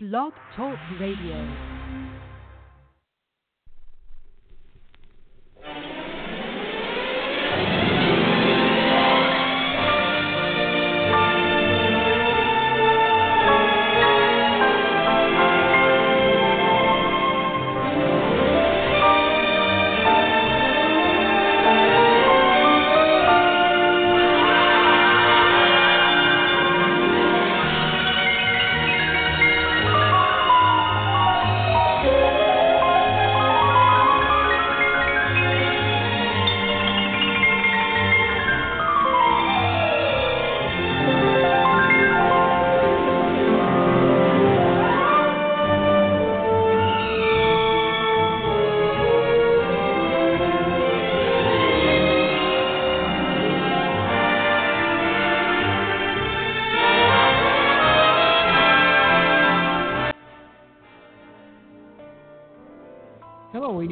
Blog Talk Radio.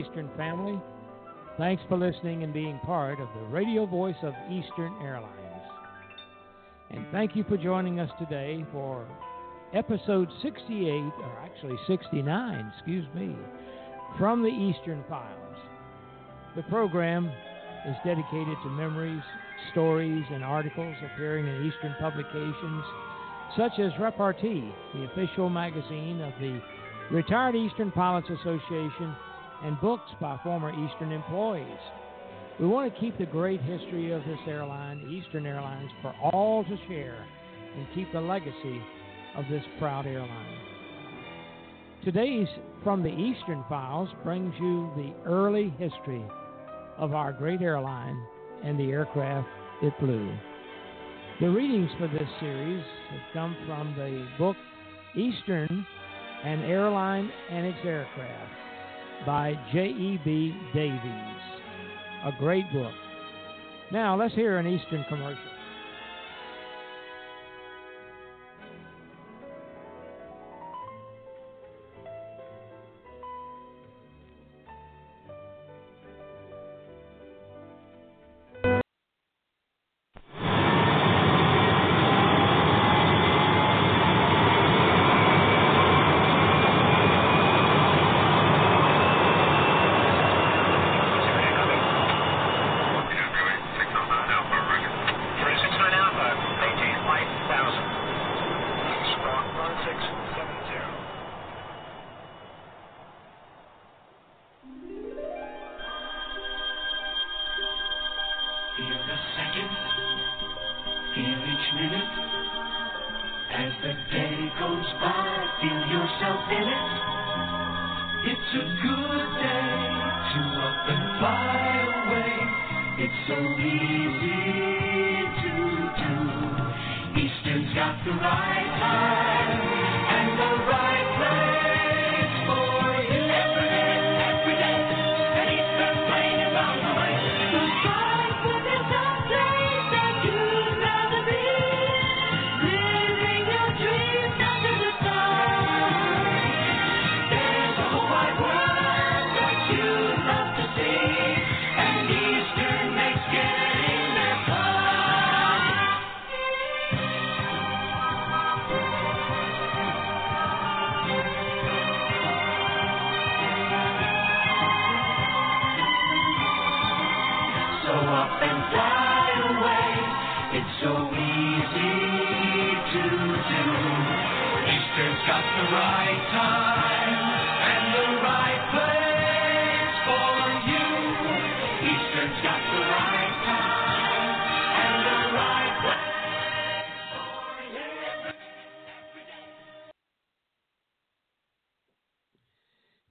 Eastern family, thanks for listening and being part of the radio voice of Eastern Airlines. And thank you for joining us today for episode 68, or actually 69, excuse me, from the Eastern Files. The program is dedicated to memories, stories, and articles appearing in Eastern publications, such as Repartee, the official magazine of the Retired Eastern Pilots Association, and books by former Eastern employees. We want to keep the great history of this airline, Eastern Airlines, for all to share and keep the legacy of this proud airline. Today's From the Eastern Files brings you the early history of our great airline and the aircraft it flew. The readings for this series have come from the book Eastern, An Airline and Its Aircraft, by J.E.B. Davies. A great book. Now, let's hear an Eastern commercial.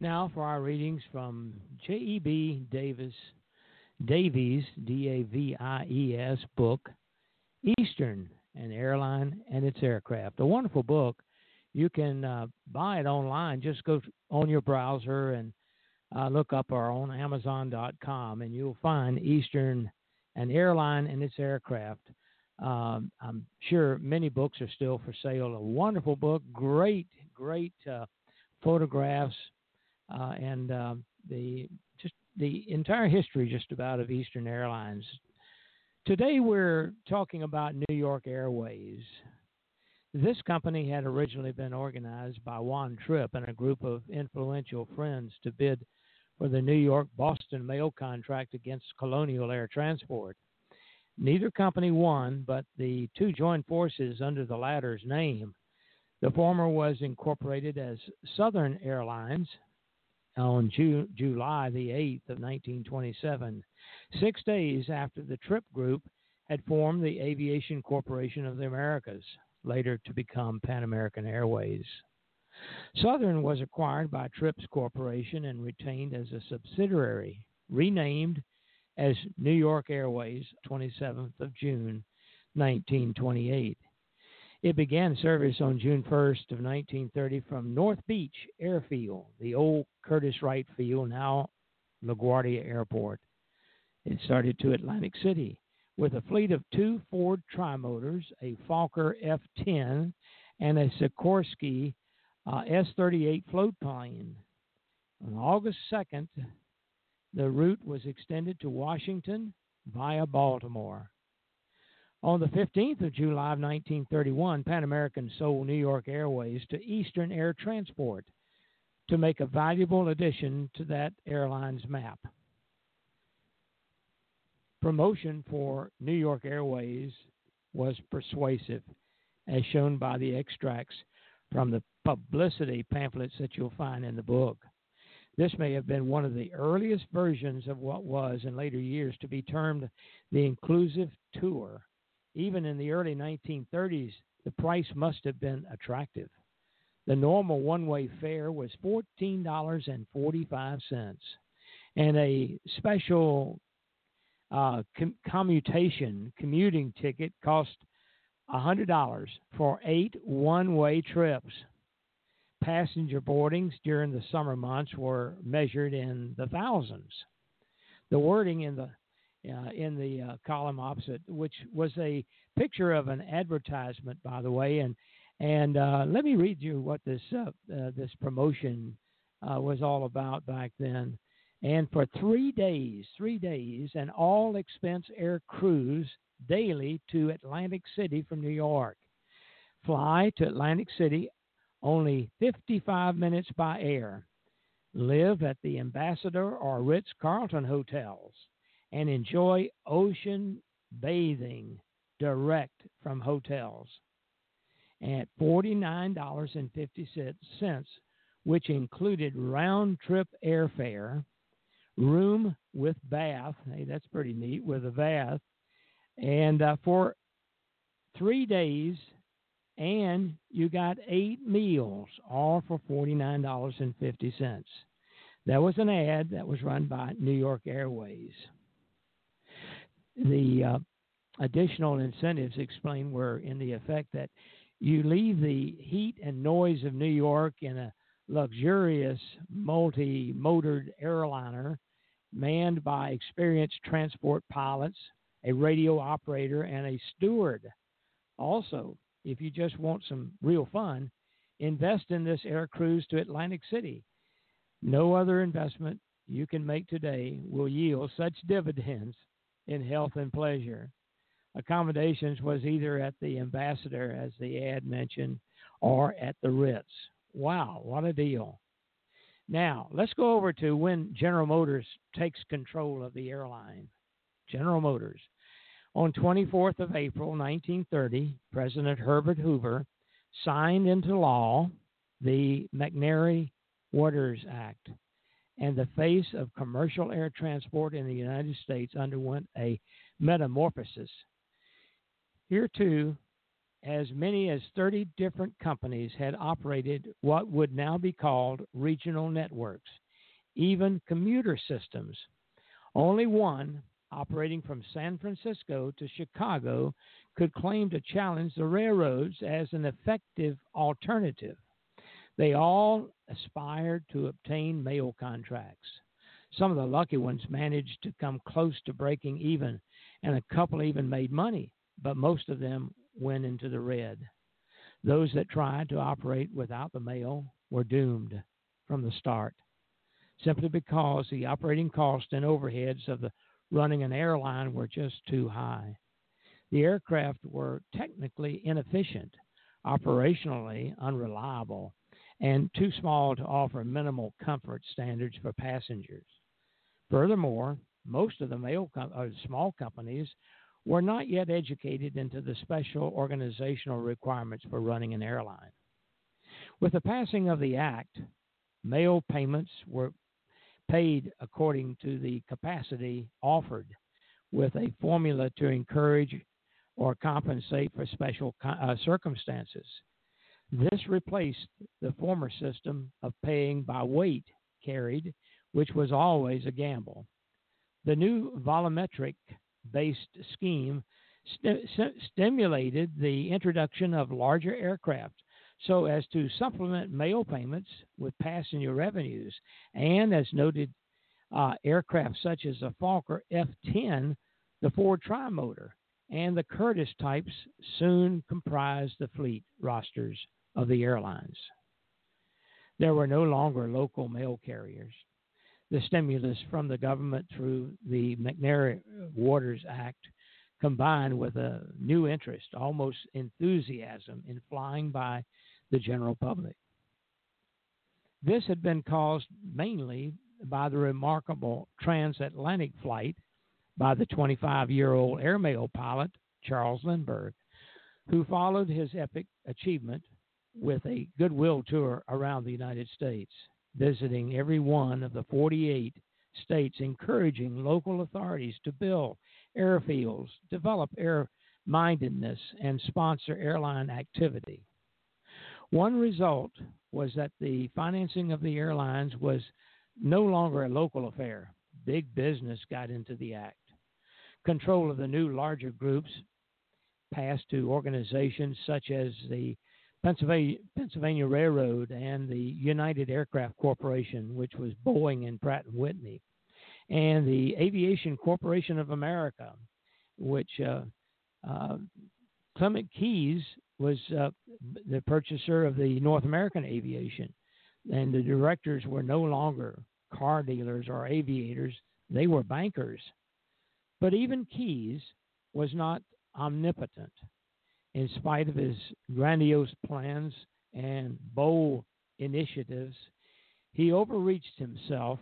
Now for our readings from J.E.B. Davies, D-A-V-I-E-S, book, Eastern, An Airline and Its Aircraft. A wonderful book. You can buy it online. Just go on your browser and look up our own Amazon.com, and you'll find Eastern, An Airline and Its Aircraft. I'm sure many books are still for sale. A wonderful book. Great photographs. The entire history just about of Eastern Airlines. Today we're talking about New York Airways. This company had originally been organized by Juan Trippe and a group of influential friends to bid for the New York-Boston mail contract against Colonial Air Transport. Neither company won, but the two joined forces under the latter's name. The former was incorporated as Southern Airlines on July the 8th of 1927, 6 days after the Trippe Group had formed the Aviation Corporation of the Americas, later to become Pan American Airways. Southern was acquired by Trippe's corporation and retained as a subsidiary, renamed as New York Airways, 27th of June, 1928. It began service on June 1st of 1930 from North Beach Airfield, the old Curtis Wright Field, now LaGuardia Airport. It started to Atlantic City with a fleet of two Ford Trimotors, a Fokker F10, and a Sikorsky S38 float plane. On August 2nd, the route was extended to Washington via Baltimore. On the 15th of July of 1931, Pan American sold New York Airways to Eastern Air Transport to make a valuable addition to that airline's map. Promotion for New York Airways was persuasive, as shown by the extracts from the publicity pamphlets that you'll find in the book. This may have been one of the earliest versions of what was in later years to be termed the inclusive tour. Even in the early 1930s, the price must have been attractive. The normal one-way fare was $14.45, and a special commuting ticket cost $100 for 8 one-way trips. Passenger boardings during the summer months were measured in the thousands. The wording in the column opposite, which was a picture of an advertisement, by the way, and let me read you what this promotion was all about back then. And for three days, an all-expense air cruise daily to Atlantic City from New York. Fly to Atlantic City only 55 minutes by air. Live at the Ambassador or Ritz-Carlton hotels and enjoy ocean bathing direct from hotels at $49.50, which included round-trip airfare, room with bath. Hey, that's pretty neat, with a bath. And for 3 days, and you got 8 meals, all for $49.50. That was an ad that was run by New York Airways. The additional incentives explained were in the effect that you leave the heat and noise of New York in a luxurious multi-motored airliner manned by experienced transport pilots, a radio operator, and a steward. Also, if you just want some real fun, invest in this air cruise to Atlantic City. No other investment you can make today will yield such dividends in health and pleasure. Accommodations was either at the Ambassador, as the ad mentioned, or at the Ritz. Wow, what a deal. Now, let's go over to when General Motors takes control of the airline. General Motors. On 24th of April, 1930, President Herbert Hoover signed into law the McNary-Watres Act, and the face of commercial air transport in the United States underwent a metamorphosis. Here, too, as many as 30 different companies had operated what would now be called regional networks, even commuter systems. Only one, operating from San Francisco to Chicago, could claim to challenge the railroads as an effective alternative. They all aspired to obtain mail contracts. Some of the lucky ones managed to come close to breaking even, and a couple even made money, but most of them went into the red. Those that tried to operate without the mail were doomed from the start, simply because the operating costs and overheads of running an airline were just too high. The aircraft were technically inefficient, operationally unreliable, and too small to offer minimal comfort standards for passengers. Furthermore, most of the small companies were not yet educated into the special organizational requirements for running an airline. With the passing of the Act, mail payments were paid according to the capacity offered, with a formula to encourage or compensate for special circumstances. This replaced the former system of paying by weight carried, which was always a gamble. The new volumetric-based scheme stimulated the introduction of larger aircraft so as to supplement mail payments with passenger revenues, and, as noted, aircraft such as the Fokker F10, the Ford Trimotor, and the Curtiss types soon comprised the fleet rosters of the airlines. There were no longer local mail carriers. The stimulus from the government through the McNary-Watres Act, combined with a new interest, almost enthusiasm, in flying by the general public. This had been caused mainly by the remarkable transatlantic flight by the 25-year-old airmail pilot, Charles Lindbergh, who followed his epic achievement with a goodwill tour around the United States, visiting every one of the 48 states, encouraging local authorities to build airfields, develop air-mindedness, and sponsor airline activity. One result was that the financing of the airlines was no longer a local affair. Big business got into the act. Control of the new larger groups passed to organizations such as the Pennsylvania Railroad and the United Aircraft Corporation, which was Boeing and Pratt & Whitney, and the Aviation Corporation of America, which Clement Keyes was the purchaser of the North American Aviation, and the directors were no longer car dealers or aviators. They were bankers. But even Keyes was not omnipotent. In spite of his grandiose plans and bold initiatives, he overreached himself,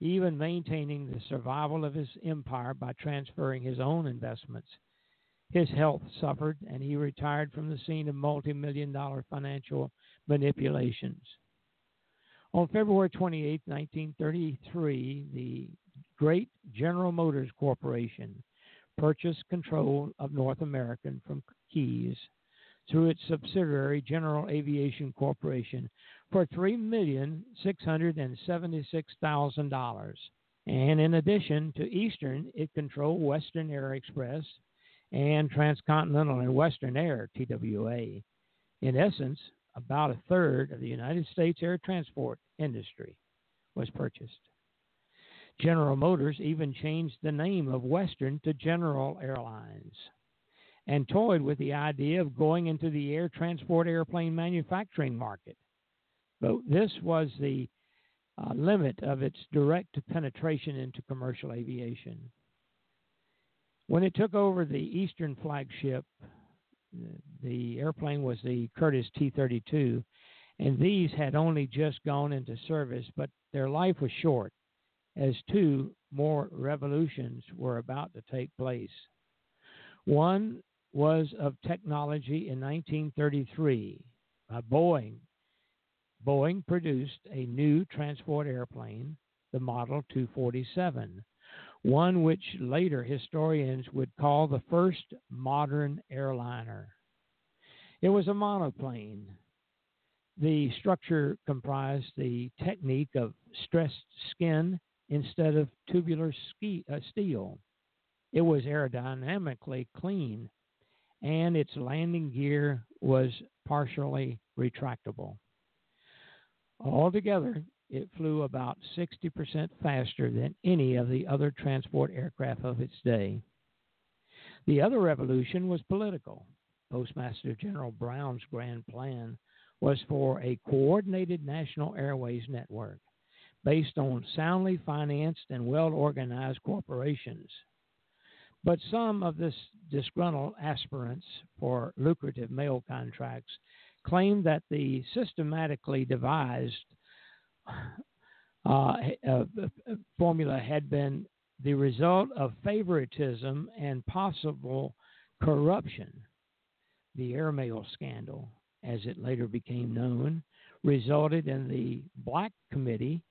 even maintaining the survival of his empire by transferring his own investments. His health suffered, and he retired from the scene of multi-million-dollar financial manipulations. On February 28, 1933, the great General Motors Corporation purchased control of North American from Keyes through its subsidiary General Aviation Corporation for $3,676,000. And in addition to Eastern, it controlled Western Air Express and Transcontinental and Western Air, TWA. In essence, about a third of the United States air transport industry was purchased. General Motors even changed the name of Western to General Airlines and toyed with the idea of going into the air transport airplane manufacturing market. But this was the limit of its direct penetration into commercial aviation. When it took over the Eastern flagship, the airplane was the Curtiss T-32, and these had only just gone into service, but their life was short, as two more revolutions were about to take place. One was of technology in 1933. Boeing produced a new transport airplane, the Model 247, one which later historians would call the first modern airliner. It was a monoplane. The structure comprised the technique of stressed skin instead of tubular steel. It was aerodynamically clean, and its landing gear was partially retractable. Altogether, it flew about 60% faster than any of the other transport aircraft of its day. The other revolution was political. Postmaster General Brown's grand plan was for a coordinated national airways network based on soundly financed and well-organized corporations. But some of this disgruntled aspirants for lucrative mail contracts claim that the systematically devised formula had been the result of favoritism and possible corruption. The airmail scandal, as it later became known, resulted in the Black Committee,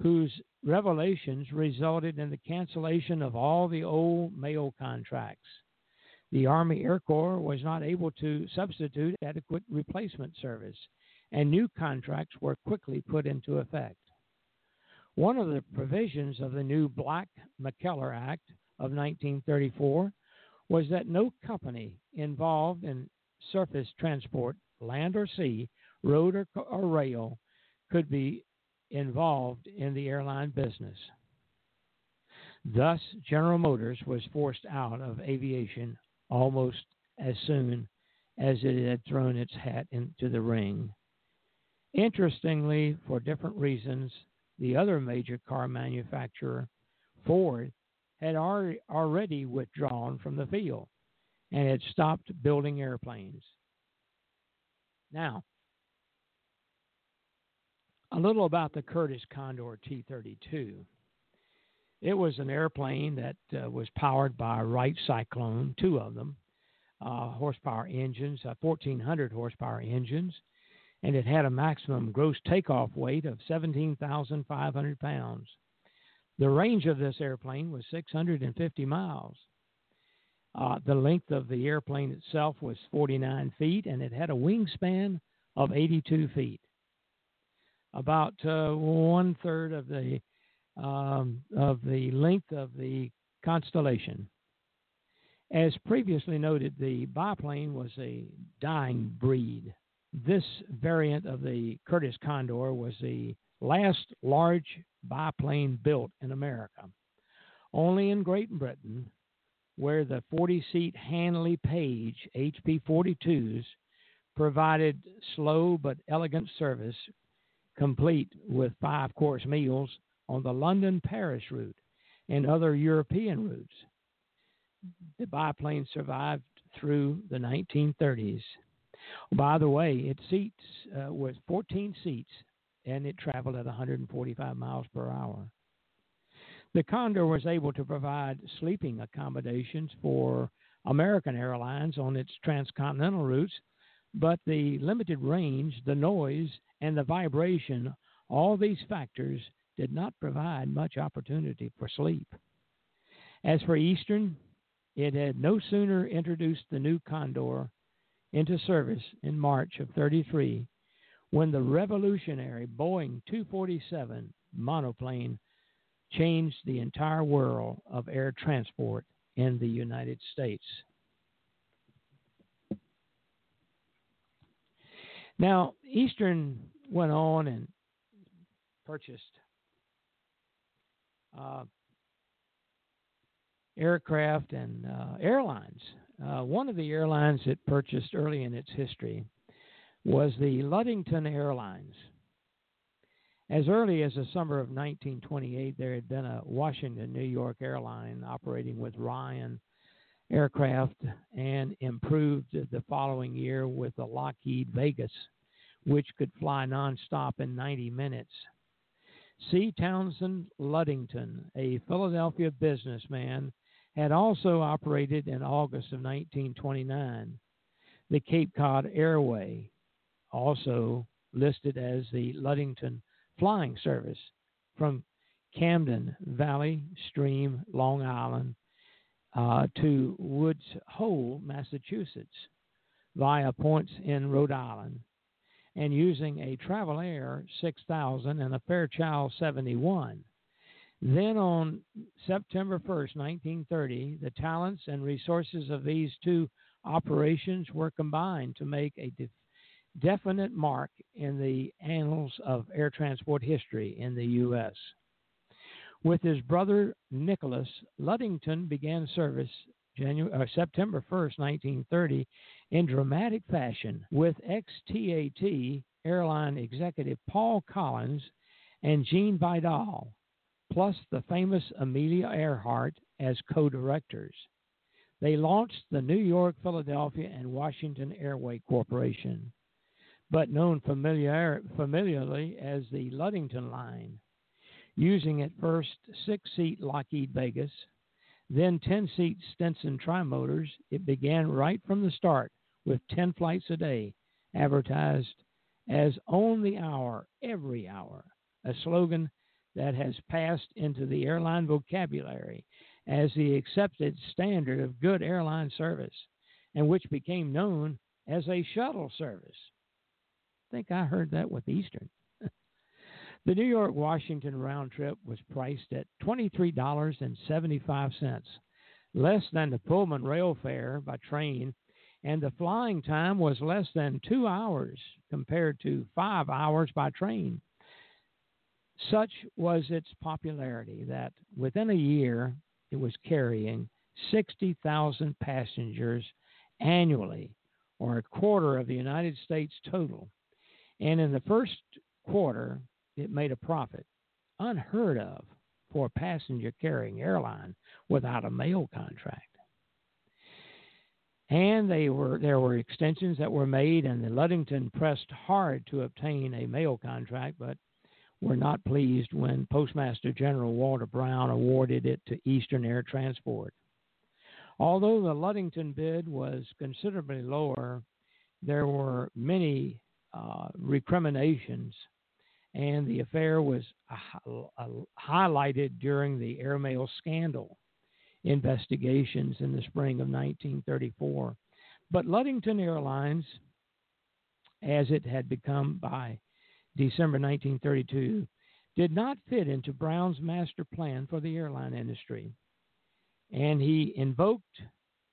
whose revelations resulted in the cancellation of all the old mail contracts. The Army Air Corps was not able to substitute adequate replacement service, and new contracts were quickly put into effect. One of the provisions of the new Black-McKellar Act of 1934 was that no company involved in surface transport, land or sea, road or rail, could be involved in the airline business. Thus, General Motors was forced out of aviation almost as soon as it had thrown its hat into the ring. Interestingly, for different reasons, the other major car manufacturer, Ford, had already withdrawn from the field and had stopped building airplanes. Now, a little about the Curtiss Condor T-32. It was an airplane that was powered by Wright Cyclone, two of them, horsepower engines, 1,400 horsepower engines, and it had a maximum gross takeoff weight of 17,500 pounds. The range of this airplane was 650 miles. The length of the airplane itself was 49 feet, and it had a wingspan of 82 feet. About one-third of the length of the Constellation. As previously noted, the biplane was a dying breed. This variant of the Curtiss Condor was the last large biplane built in America. Only in Great Britain, where the 40-seat Handley Page HP-42s provided slow but elegant service, complete with five-course meals on the London-Paris route and other European routes. The biplane survived through the 1930s. By the way, its seats was 14 seats, and it traveled at 145 miles per hour. The Condor was able to provide sleeping accommodations for American Airlines on its transcontinental routes, but the limited range, the noise, and the vibration, all these factors did not provide much opportunity for sleep. As for Eastern, it had no sooner introduced the new Condor into service in March of 1933, when the revolutionary Boeing 247 monoplane changed the entire world of air transport in the United States. Now, Eastern went on and purchased aircraft and airlines. One of the airlines it purchased early in its history was the Ludington Airlines. As early as the summer of 1928, there had been a Washington, New York airline operating with Ryan aircraft and improved the following year with the Lockheed Vegas, which could fly nonstop in 90 minutes. C. Townsend Ludington, a Philadelphia businessman, had also operated in August of 1929 the Cape Cod Airway, also listed as the Ludington Flying Service, from Camden, Valley Stream, Long Island, to Woods Hole, Massachusetts, via points in Rhode Island, and using a Travel Air 6000 and a Fairchild 71. Then on September 1st, 1930, the talents and resources of these two operations were combined to make a definite mark in the annals of air transport history in the U.S. With his brother Nicholas, Ludington began service September 1st, 1930, in dramatic fashion with ex-TAT airline executive Paul Collins and Jean Vidal, plus the famous Amelia Earhart as co-directors. They launched the New York, Philadelphia, and Washington Airway Corporation, but known familiarly as the Ludington Line, using at first 6-seat Lockheed Vegas, then 10-seat Stinson Trimotors. It began right from the start with 10 flights a day, advertised as on the hour, every hour, a slogan that has passed into the airline vocabulary as the accepted standard of good airline service, and which became known as a shuttle service. I think I heard that with Eastern. The New York-Washington round trip was priced at $23.75, less than the Pullman rail fare by train, and the flying time was less than 2 hours compared to 5 hours by train. Such was its popularity that within a year, it was carrying 60,000 passengers annually, or a quarter of the United States total. And in the first quarter, it made a profit unheard of for a passenger-carrying airline without a mail contract. And there were extensions that were made, and the Ludington pressed hard to obtain a mail contract, but were not pleased when Postmaster General Walter Brown awarded it to Eastern Air Transport. Although the Ludington bid was considerably lower, there were many recriminations, and the affair was highlighted during the airmail scandal investigations in the spring of 1934. But Ludington Airlines, as it had become by December 1932, did not fit into Brown's master plan for the airline industry, and he invoked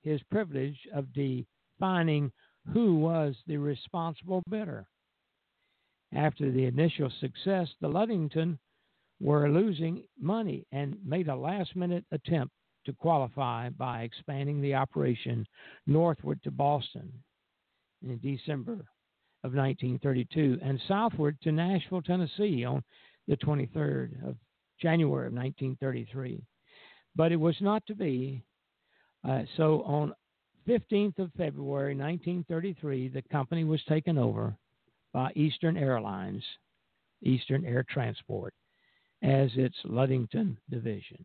his privilege of defining who was the responsible bidder. After the initial success, the Ludington were losing money and made a last-minute attempt to qualify by expanding the operation northward to Boston in December of 1932 and southward to Nashville, Tennessee on the 23rd of January of 1933. But it was not to be. So on 15th of February 1933, the company was taken over by Eastern Airlines, Eastern Air Transport, as its Ludington division.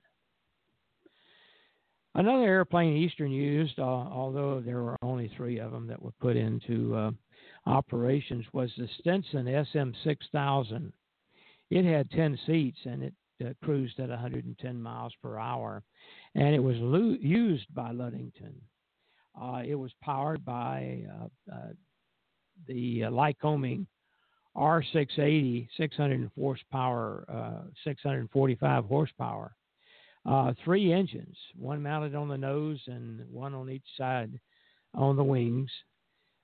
Another airplane Eastern used, although there were only 3 of them that were put into operations, was the Stinson SM-6000. It had 10 seats, and it cruised at 110 miles per hour, and it was used by Ludington. It was powered by the Lycoming R680, 645 horsepower. 3 engines, one mounted on the nose and one on each side on the wings.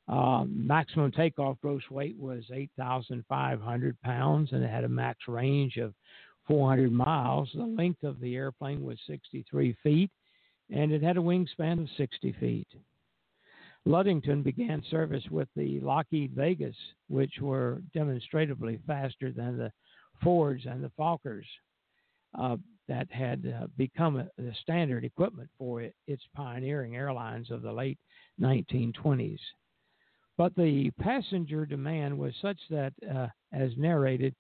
Maximum takeoff gross weight was 8,500 pounds, and it had a max range of 400 miles. The length of the airplane was 63 feet, and it had a wingspan of 60 feet. Ludington began service with the Lockheed Vegas, which were demonstratively faster than the Fords and the Fokkers, that had become the standard equipment for its pioneering airlines of the late 1920s. But the passenger demand was such that, as narrated,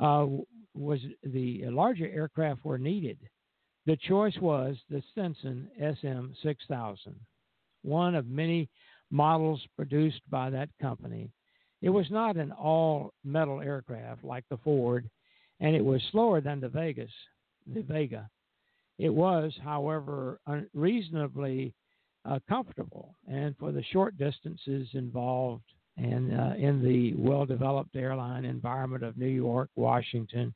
was the larger aircraft were needed. The choice was the Stinson SM-6000, one of many models produced by that company. It was not an all-metal aircraft like the Ford, and it was slower than the Vega. It was, however, reasonably comfortable, and for the short distances involved and in the well-developed airline environment of New York, Washington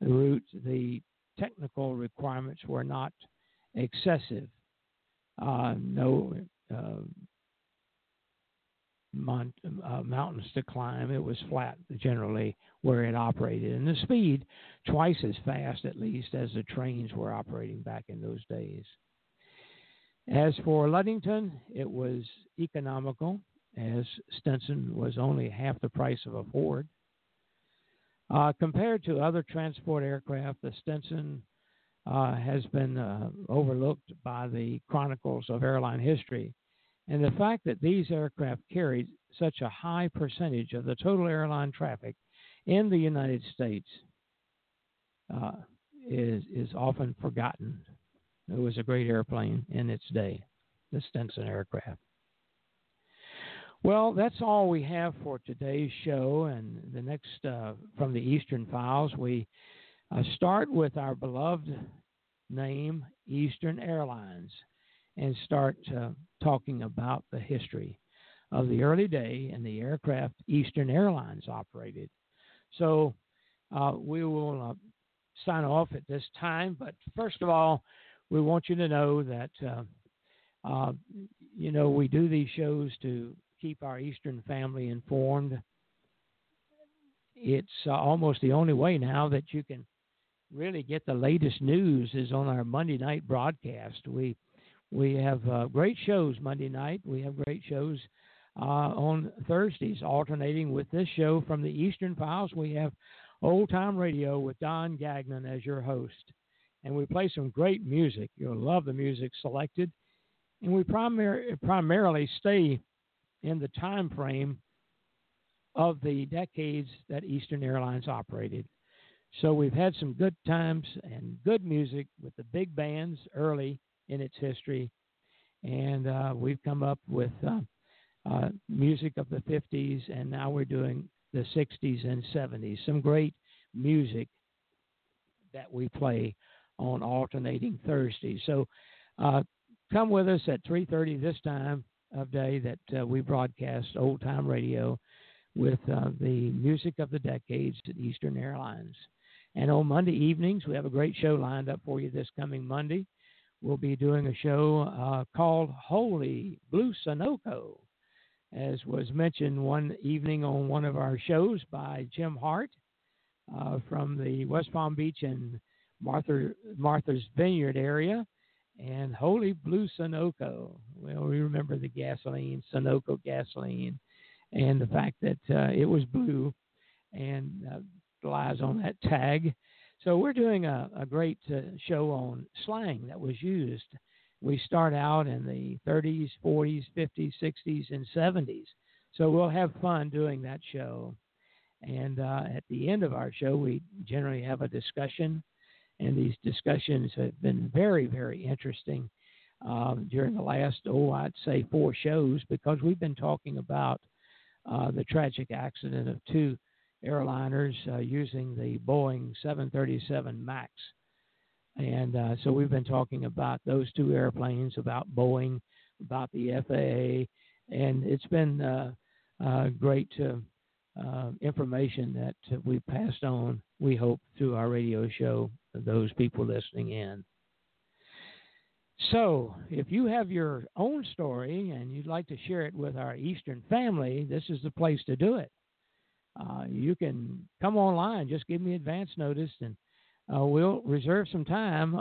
route, the technical requirements were not excessive. Mountains to climb. It was flat generally where it operated, and the speed twice as fast at least as the trains were operating back in those days. As for Ludington, it was economical, as Stinson was only half the price of a Ford. Compared to other transport aircraft, the Stinson has been overlooked by the chronicles of airline history. And the fact that these aircraft carried such a high percentage of the total airline traffic in the United States is often forgotten. It was a great airplane in its day, the Stinson aircraft. Well, that's all we have for today's show. And the next, from the Eastern Files, we start with our beloved name, Eastern Airlines, and start talking about the history of the early day and the aircraft Eastern Airlines operated. So we will sign off at this time. But first of all, we want you to know that, you know, we do these shows to keep our Eastern family informed. It's almost the only way now that you can really get the latest news is on our Monday night broadcast. We have great shows Monday night. We have great shows on Thursdays, alternating with this show from the Eastern Files. We have Old Time Radio with Don Gagnon as your host. And we play some great music. You'll love the music selected. And we primarily stay in the time frame of the decades that Eastern Airlines operated. So we've had some good times and good music with the big bands early in its history. And we've come up with music of the 50s, and now we're doing the 60s and 70s. Some great music that we play on alternating Thursdays. So come with us at 3:30 this time of day that we broadcast Old Time Radio with the music of the decades at Eastern Airlines. And on Monday evenings, we have a great show lined up for you this coming Monday. We'll be doing a show called Holy Blue Sunoco, as was mentioned one evening on one of our shows by Jim Hart from the West Palm Beach and Martha's Vineyard area. And Holy Blue Sunoco. Well, we remember the gasoline, Sunoco gasoline, and the fact that it was blue and relies on that tag. So we're doing a great show on slang that was used. We start out in the 30s, 40s, 50s, 60s, and 70s. So we'll have fun doing that show. And at the end of our show, we generally have a discussion. And these discussions have been very, very interesting during the last, I'd say 4 shows, because we've been talking about the tragic accident of 2 airliners using the Boeing 737 MAX. And so we've been talking about those 2 airplanes, about Boeing, about the FAA, and it's been great information that we passed on, we hope, through our radio show, those people listening in. So if you have your own story and you'd like to share it with our Eastern family, this is the place to do it. You can come online. Just give me advance notice, and we'll reserve some time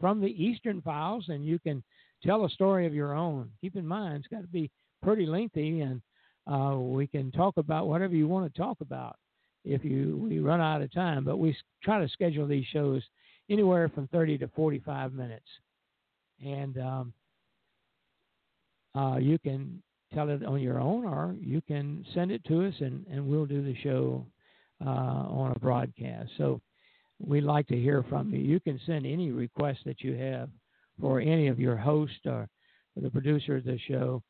from the Eastern Files, and you can tell a story of your own. Keep in mind, it's got to be pretty lengthy, and we can talk about whatever you want to talk about if we run out of time. But we try to schedule these shows anywhere from 30 to 45 minutes. And you can tell it on your own, or you can send it to us, and we'll do the show on a broadcast. So we'd like to hear from you. You can send any request that you have for any of your hosts or for the producer of the show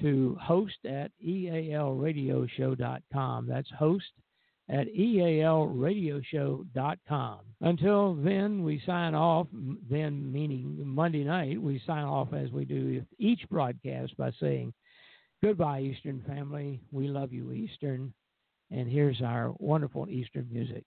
to host@ealradioshow.com. That's host@ealradioshow.com. Until then, we sign off, then meaning Monday night, we sign off as we do each broadcast by saying, goodbye, Eastern family. We love you, Eastern. And here's our wonderful Eastern music.